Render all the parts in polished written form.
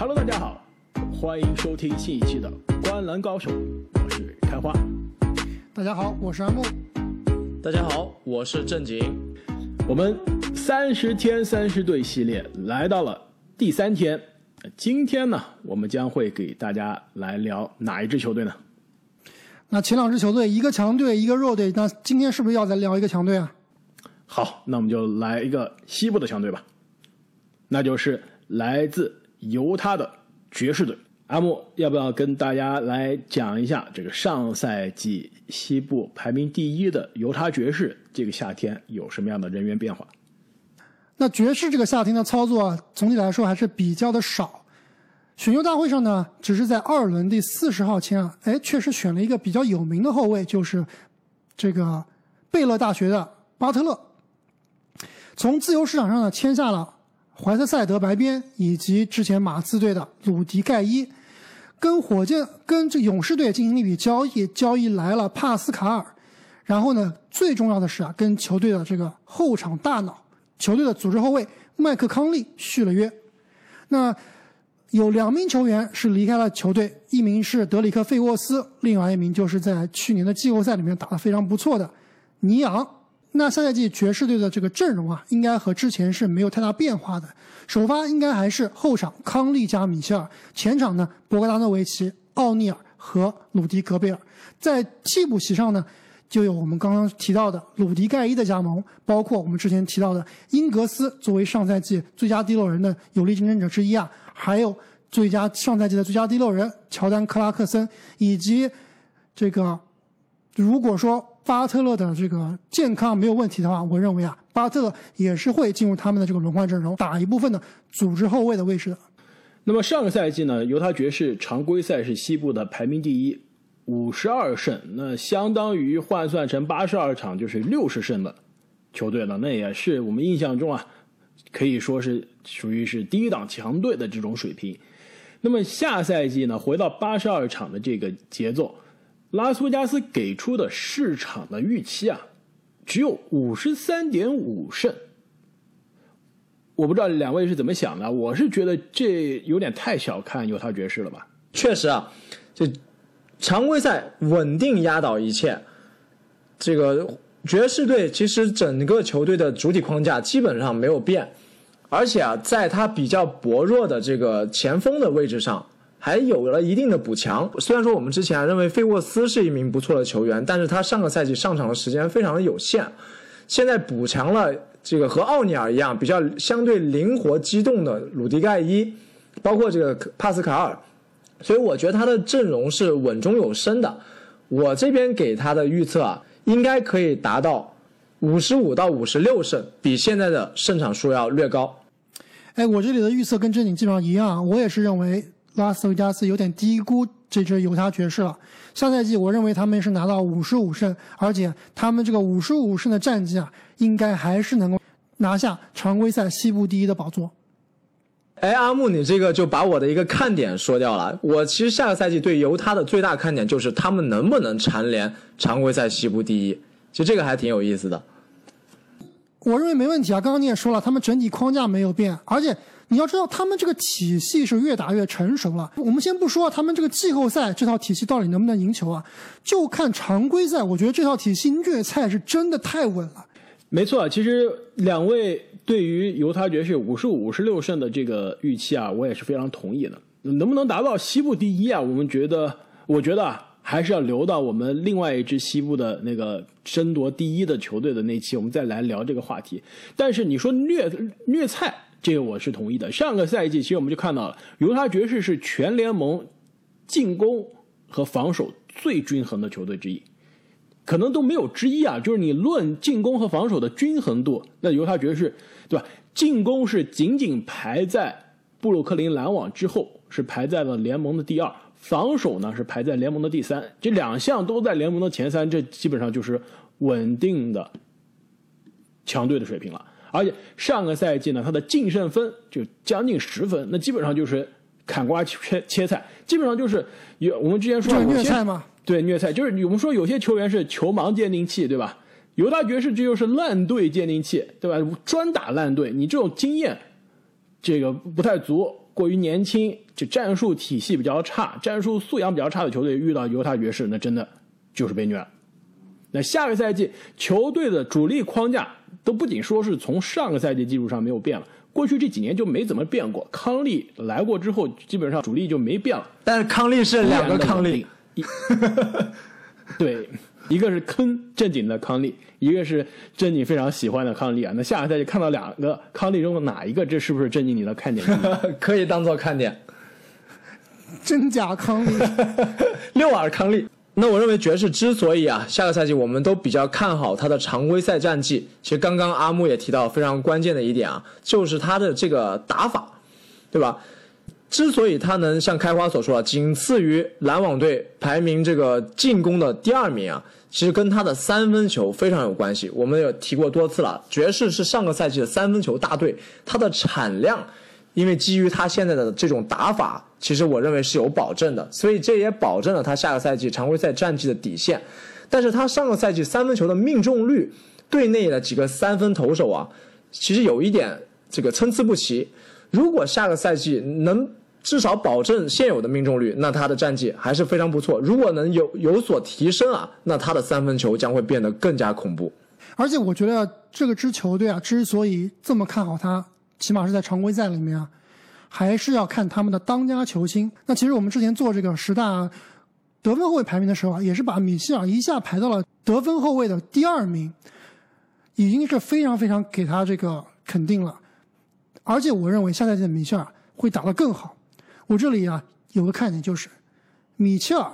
Hello， 大家好，欢迎收听新一期的观篮高手，我是开花。大家好，我是安木。大家好，我是正经。我们30天30队系列来到了第3天，今天呢，我们将会给大家来聊哪一支球队呢？那前两支球队，一个强队，一个弱队，那今天是不是要再聊一个强队啊？好，那我们就来一个西部的强队吧，那就是来自犹他的爵士队。阿木，要不要跟大家来讲一下这个上赛季西部排名第1的犹他爵士这个夏天有什么样的人员变化？那爵士这个夏天的操作，总体来说还是比较的少。选秀大会上呢，只是在2轮第40号签，确实选了一个比较有名的后卫，就是这个贝勒大学的巴特勒。从自由市场上呢，签下了怀特塞德白边以及之前马刺队的鲁迪盖伊，跟这勇士队进行了一笔交易，交易来了帕斯卡尔。然后呢，最重要的是跟球队的这个后场大脑，球队的组织后卫麦克康利续了约。那有2名球员是离开了球队，一名是德里克费沃斯，另外一名就是在去年的季后赛里面打得非常不错的尼昂。那下赛季爵士队的这个阵容啊，应该和之前是没有太大变化的。首发应该还是后场康利加米切尔，前场呢博格达诺维奇、奥尼尔和鲁迪格贝尔。在替补席上呢，就有我们刚刚提到的鲁迪盖伊的加盟，包括我们之前提到的英格斯作为上赛季最佳第六人的有力竞争者之一啊，还有上赛季的最佳第六人乔丹克拉克森，以及这个如果说巴特勒的这个健康没有问题的话，我认为啊，巴特勒也是会进入他们的这个轮换阵容，打一部分的组织后卫的位置的。那么上个赛季呢，犹他爵士常规赛是西部的排名第1，52胜，那相当于换算成82场就是60胜的球队了，那也是我们印象中啊，可以说是属于是第一档强队的这种水平。那么下赛季呢，回到82场的这个节奏，拉斯维加斯给出的市场的预期啊，只有 53.5 胜。我不知道两位是怎么想的，我是觉得这有点太小看犹他爵士了吧。确实啊，就常规赛稳定压倒一切。这个爵士队其实整个球队的主体框架基本上没有变，而且啊，在他比较薄弱的这个前锋的位置上还有了一定的补强。虽然说我们之前认为费沃斯是一名不错的球员，但是他上个赛季上场的时间非常的有限，现在补强了这个和奥尼尔一样比较相对灵活机动的鲁迪盖伊，包括这个帕斯卡尔，所以我觉得他的阵容是稳中有升的。我这边给他的预测，应该可以达到55到56胜，比现在的胜场数要略高。我这里的预测跟正经基本上一样，我也是认为拉斯维加斯有点低估这支犹他爵士了。下赛季我认为他们是拿到55胜，而且他们这个55胜的战绩啊，应该还是能够拿下常规赛西部第1的宝座。阿木，你这个就把我的一个看点说掉了。我其实下个赛季对犹他的最大看点就是他们能不能蝉联常规赛西部第1，其实这个还挺有意思的。我认为没问题啊，刚刚你也说了，他们整体框架没有变，而且你要知道他们这个体系是越打越成熟了。我们先不说他们这个季后赛这套体系到底能不能赢球啊，就看常规赛，我觉得这套体系虐菜是真的太稳了。没错，其实两位对于犹他爵士55-56胜的这个预期啊，我也是非常同意的。能不能达到西部第1啊，我觉得还是要留到我们另外一支西部的那个争夺第1的球队的那期我们再来聊这个话题。但是你说虐菜这个我是同意的。上个赛季其实我们就看到了，犹他爵士是全联盟进攻和防守最均衡的球队之一，可能都没有之一啊。就是你论进攻和防守的均衡度，那犹他爵士对吧？进攻是仅仅排在布鲁克林篮网之后，是排在了联盟的第2；防守呢是排在联盟的第3。这2项都在联盟的前3，这基本上就是稳定的强队的水平了。而且上个赛季呢，他的净胜分就将近10分，那基本上就是砍瓜切菜，基本上就是我们之前说的虐菜嘛，对，虐菜就是我们说有些球员是球盲鉴定器，对吧？犹他爵士这就是烂队鉴定器，对吧？专打烂队，你这种经验这个不太足，过于年轻，就战术体系比较差、战术素养比较差的球队遇到犹他爵士，那真的就是被虐了。那下个赛季球队的主力框架都不仅说是从上个赛季基础上没有变了，过去这几年就没怎么变过。康利来过之后，基本上主力就没变了。但是康利是两个康利，对，一个是坑正经的康利，一个是正经非常喜欢的康利啊。那下个赛季看到两个康利中的哪一个，这是不是正经你的看点？可以当做看点，真假康利，六耳康利。那我认为爵士之所以下个赛季我们都比较看好他的常规赛战绩，其实刚刚阿木也提到非常关键的一点就是他的这个打法，对吧？之所以他能像开花所说仅次于篮网队排名这个进攻的第二名其实跟他的三分球非常有关系。我们有提过多次了，爵士是上个赛季的三分球大队，他的产量因为基于他现在的这种打法，其实我认为是有保证的，所以这也保证了他下个赛季常规赛战绩的底线。但是他上个赛季三分球的命中率，队内的几个三分投手其实有一点这个参差不齐。如果下个赛季能至少保证现有的命中率，那他的战绩还是非常不错。如果能有所提升那他的三分球将会变得更加恐怖。而且我觉得这个支球队之所以这么看好他，起码是在常规赛里面还是要看他们的当家球星。那其实我们之前做这个十大得分后卫排名的时候也是把米切尔一下排到了得分后卫的第二名，已经是非常非常给他这个肯定了。而且我认为下赛季的米切尔会打得更好。我这里有个看点，就是米切尔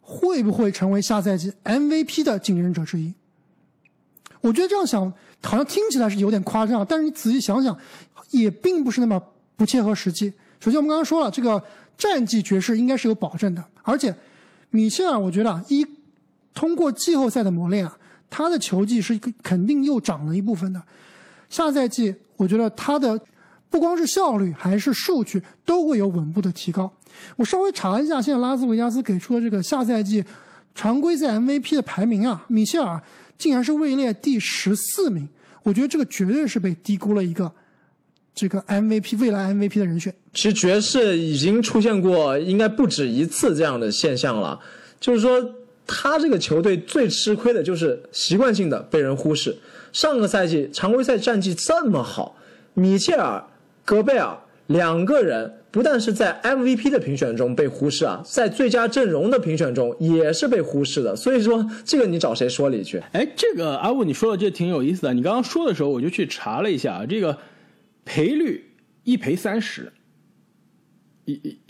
会不会成为下赛季 MVP 的竞争者之一。我觉得这样想好像听起来是有点夸张，但是你仔细想想也并不是那么不切合实际。首先我们刚刚说了，这个战绩爵士应该是有保证的，而且米切尔我觉得通过季后赛的磨练他的球技是肯定又涨了一部分的。下赛季我觉得他的不光是效率还是数据都会有稳步的提高。我稍微查一下现在拉斯维加斯给出的这个下赛季常规赛 MVP 的排名米切尔竟然是位列第14名，我觉得这个绝对是被低估了一个这个 MVP 未来 MVP 的人选。其实爵士已经出现过应该不止一次这样的现象了，就是说他这个球队最吃亏的就是习惯性的被人忽视。上个赛季常规赛战绩这么好，米切尔、戈贝尔两个人不但是在 MVP 的评选中被忽视在最佳阵容的评选中也是被忽视的，所以说这个你找谁说理去？这个阿武你说的这挺有意思的，你刚刚说的时候我就去查了一下，这个赔率1赔30，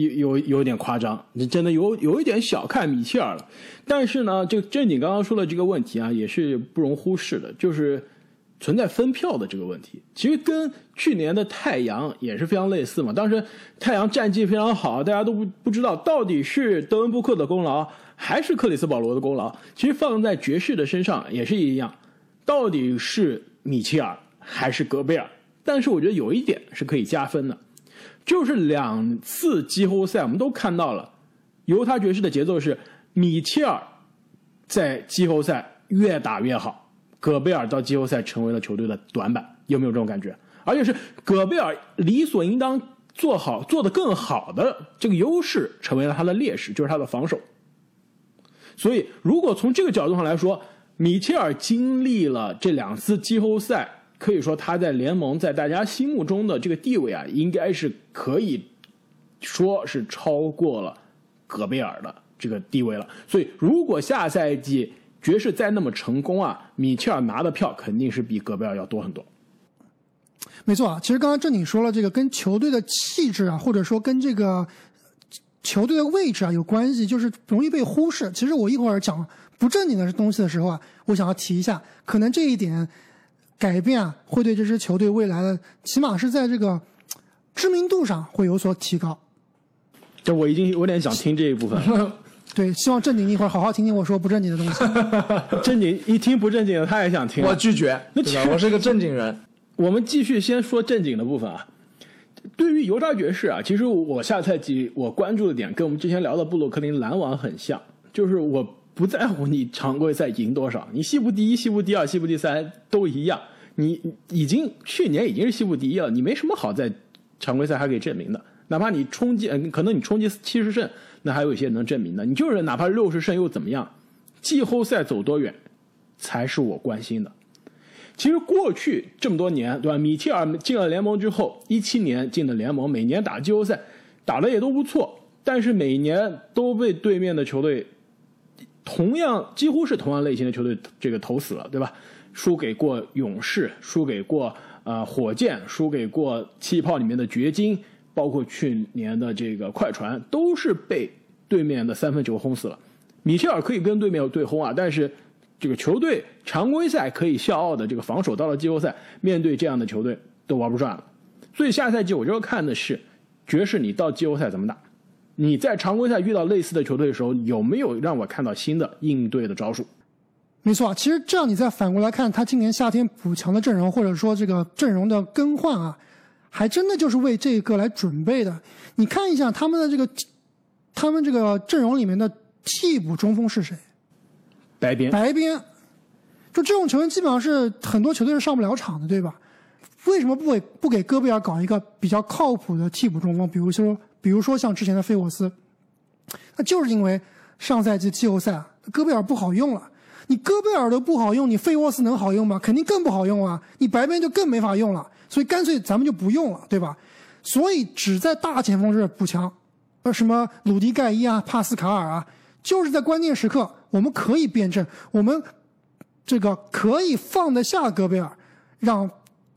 有点夸张，真的有一点小看米切尔了。但是呢，这正经刚刚说的这个问题也是不容忽视的，就是存在分票的这个问题。其实跟去年的太阳也是非常类似嘛，当时太阳战绩非常好，大家都不知道到底是德文布克的功劳还是克里斯保罗的功劳。其实放在爵士的身上也是一样，到底是米切尔还是戈贝尔。但是我觉得有一点是可以加分的，就是两次季后赛我们都看到了犹他爵士的节奏是米切尔在季后赛越打越好，戈贝尔到季后赛成为了球队的短板，有没有这种感觉？而且是戈贝尔理所应当做得更好的这个优势成为了他的劣势，就是他的防守。所以如果从这个角度上来说，米切尔经历了这两次季后赛，可以说他在联盟在大家心目中的这个地位应该是可以说是超过了戈贝尔的这个地位了。所以如果下赛季爵士再那么成功米切尔拿的票肯定是比戈贝尔要多很多。没错其实刚刚正经说了，这个跟球队的气质或者说跟这个球队的位置有关系，就是容易被忽视。其实我一会儿讲不正经的东西的时候我想要提一下，可能这一点改变会对这支球队未来的起码是在这个知名度上会有所提高。对，我已经有点想听这一部分了。对，希望正经一会儿好好听听我说不正经的东西。正经一听不正经的他也想听我拒绝，我是个正经人。我们继续先说正经的部分对于犹他爵士其实我下赛季我关注的点跟我们之前聊的布鲁克林篮网很像，就是我不在乎你常规赛赢多少，你西部第一、西部第二、西部第三都一样，你去年已经是西部第一了，你没什么好在常规赛还可以证明的。哪怕你冲击，可能你冲击70胜，那还有一些能证明的。你就是哪怕60胜又怎么样？季后赛走多远，才是我关心的。其实过去这么多年，对吧？米切尔进了联盟之后，17年进了联盟，每年打季后赛，打的也都不错，但是每年都被对面的球队，几乎是同样类型的球队这个投死了，对吧？输给过勇士，输给过火箭，输给过气泡里面的掘金，包括去年的这个快船，都是被对面的3分球轰死了。米切尔可以跟对面对轰啊，但是这个球队常规赛可以笑傲的这个防守，到了季后赛面对这样的球队都玩不转了。所以下赛季我就要看的是爵士你到季后赛怎么打，你在常规赛遇到类似的球队的时候，有没有让我看到新的应对的招数？没错，其实这样你再反过来看他今年夏天补强的阵容，或者说这个阵容的更换啊，还真的就是为这个来准备的。你看一下他们这个阵容里面的替补中锋是谁？白边，就这种球员基本上是很多球队是上不了场的，对吧？为什么不给戈贝尔搞一个比较靠谱的替补中锋？比如说像之前的费沃斯，那就是因为上赛季季后赛戈贝尔不好用了，你戈贝尔都不好用，你费沃斯能好用吗？肯定更不好用啊，你白边就更没法用了，所以干脆咱们就不用了，对吧？所以只在大前锋这补强，什么鲁迪盖伊啊、帕斯卡尔啊，就是在关键时刻我们可以辩证，我们这个可以放得下戈贝尔，让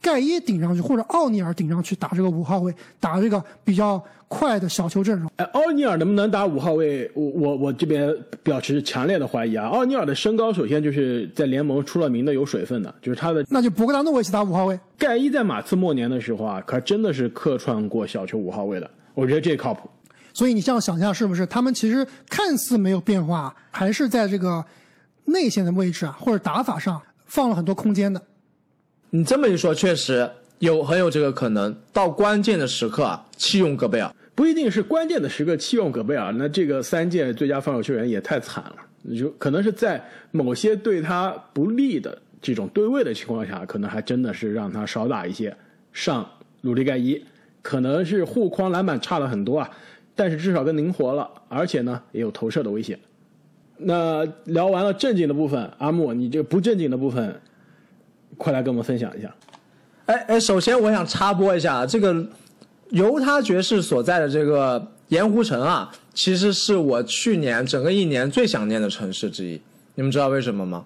盖伊顶上去或者奥尼尔顶上去打这个5号位，打这个比较快的小球阵容。奥尼尔能不能打5号位？我这边表示强烈的怀疑啊！奥尼尔的身高首先就是在联盟出了名的有水分的，就是他的那就博格达诺维奇打5号位。盖伊在马刺末年的时候啊，可真的是客串过小球5号位的，我觉得这靠谱。所以你这样想一下，是不是他们其实看似没有变化，还是在这个内线的位置啊或者打法上放了很多空间的？你这么一说，确实很有这个可能。到关键的时刻啊，弃用戈贝尔，不一定是关键的时刻弃用戈贝尔。那这个3届最佳防守球员也太惨了，就可能是在某些对他不利的这种对位的情况下，可能还真的是让他少打一些。上鲁迪盖伊，可能是护框篮板差了很多啊，但是至少更灵活了，而且呢也有投射的威胁。那聊完了正经的部分，阿木，你这不正经的部分，快来跟我们分享一下。首先我想插播一下，这个犹他爵士所在的这个盐湖城啊，其实是我去年整个一年最想念的城市之一。你们知道为什么吗？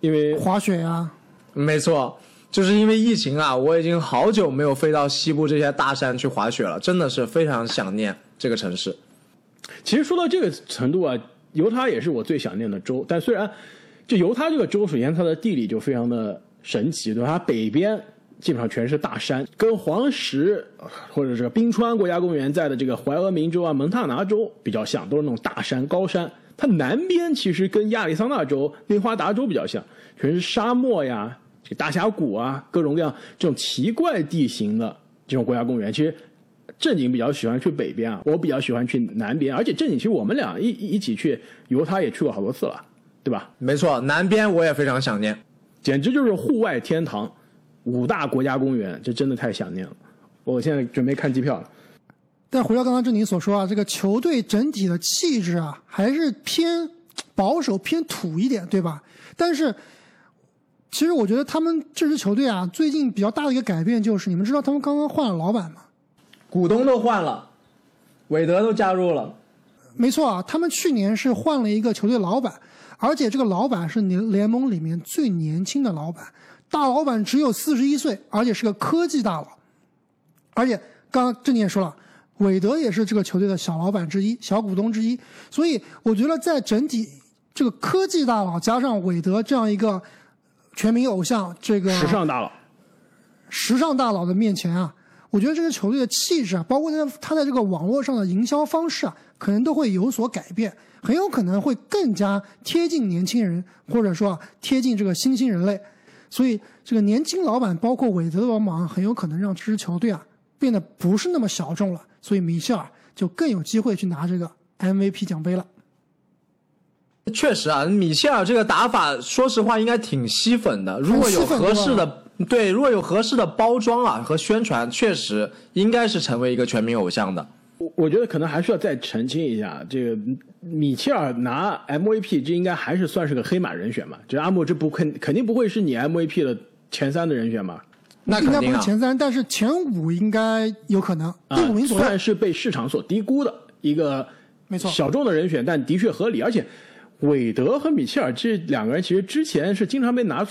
因为滑雪啊。没错，就是因为疫情啊，我已经好久没有飞到西部这些大山去滑雪了，真的是非常想念这个城市。其实说到这个程度啊，犹他也是我最想念的州。但虽然就犹他这个州，首先它的地理就非常的神奇，对吧？它北边基本上全是大山，跟黄石或者是冰川国家公园在的这个怀俄明州啊、蒙大拿州比较像，都是那种大山、高山。它南边其实跟亚利桑那州、内华达州比较像，全是沙漠呀、这大峡谷啊，各种各样这种奇怪地形的这种国家公园。其实正经比较喜欢去北边啊，我比较喜欢去南边。而且正经其实我们俩一起去犹他也去过好多次了，对吧？没错，南边我也非常想念，简直就是户外天堂，5大国家公园，这真的太想念了。我现在准备看机票了。但回到刚刚正经所说啊，这个球队整体的气质啊，还是偏保守、偏土一点，对吧？但是其实我觉得他们这支球队啊，最近比较大的一个改变就是，你们知道他们刚刚换了老板吗？股东都换了，韦德都加入了。没错啊，他们去年是换了一个球队老板，而且这个老板是联盟里面最年轻的老板，大老板只有41岁，而且是个科技大佬。而且刚刚正经也说了，韦德也是这个球队的小老板之一、小股东之一。所以我觉得在整体这个科技大佬加上韦德这样一个全民偶像，这个时尚大佬的面前啊，我觉得这个球队的气质啊，包括他在这个网络上的营销方式啊，可能都会有所改变，很有可能会更加贴近年轻人，或者说贴近这个新兴人类。所以这个年轻老板包括韦德的帮忙，很有可能让这支球队啊变得不是那么小众了。所以米切尔就更有机会去拿这个 MVP 奖杯了。确实啊，米切尔这个打法说实话应该挺吸粉的，如果有合适的对，如果有合适的包装啊和宣传，确实应该是成为一个全民偶像的。我觉得可能还需要再澄清一下，这个米切尔拿 MVP 这应该还是算是个黑马人选嘛？就阿莫这不肯定不会是你 MVP 的前三的人选嘛？那肯定啊，应该不是前三，但是前五应该有可能，第五名左右，算是被市场所低估的一个小众的人选，但的确合理。而且韦德和米切尔这两个人其实之前是经常被拿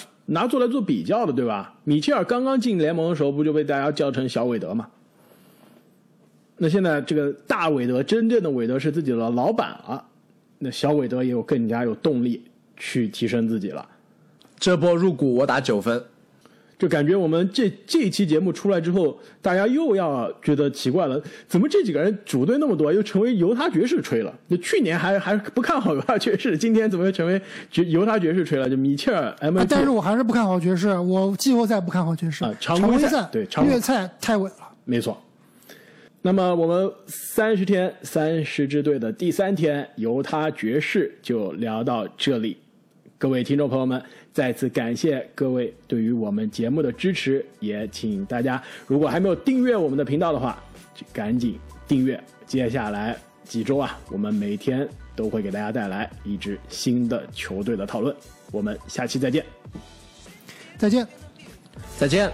出来做比较的，对吧？米切尔刚刚进联盟的时候不就被大家叫成小韦德嘛？那现在这个大韦德，真正的韦德是自己的老板了，那小韦德也有更加有动力去提升自己了。这波入股我打9分，就感觉我们这一期节目出来之后，大家又要觉得奇怪了，怎么这几个人主队那么多，又成为犹他爵士吹了？就去年还不看好犹他爵士，今天怎么又成为犹他爵士吹了？就米切尔 MVP， 但是我还是不看好爵士，我季后赛不看好爵士，常规赛对月赛太稳了，没错。那么我们30天30支队的第3天，犹他爵士就聊到这里。各位听众朋友们，再次感谢各位对于我们节目的支持，也请大家如果还没有订阅我们的频道的话，就赶紧订阅。接下来几周啊，我们每天都会给大家带来一支新的球队的讨论。我们下期再见。再见。再见。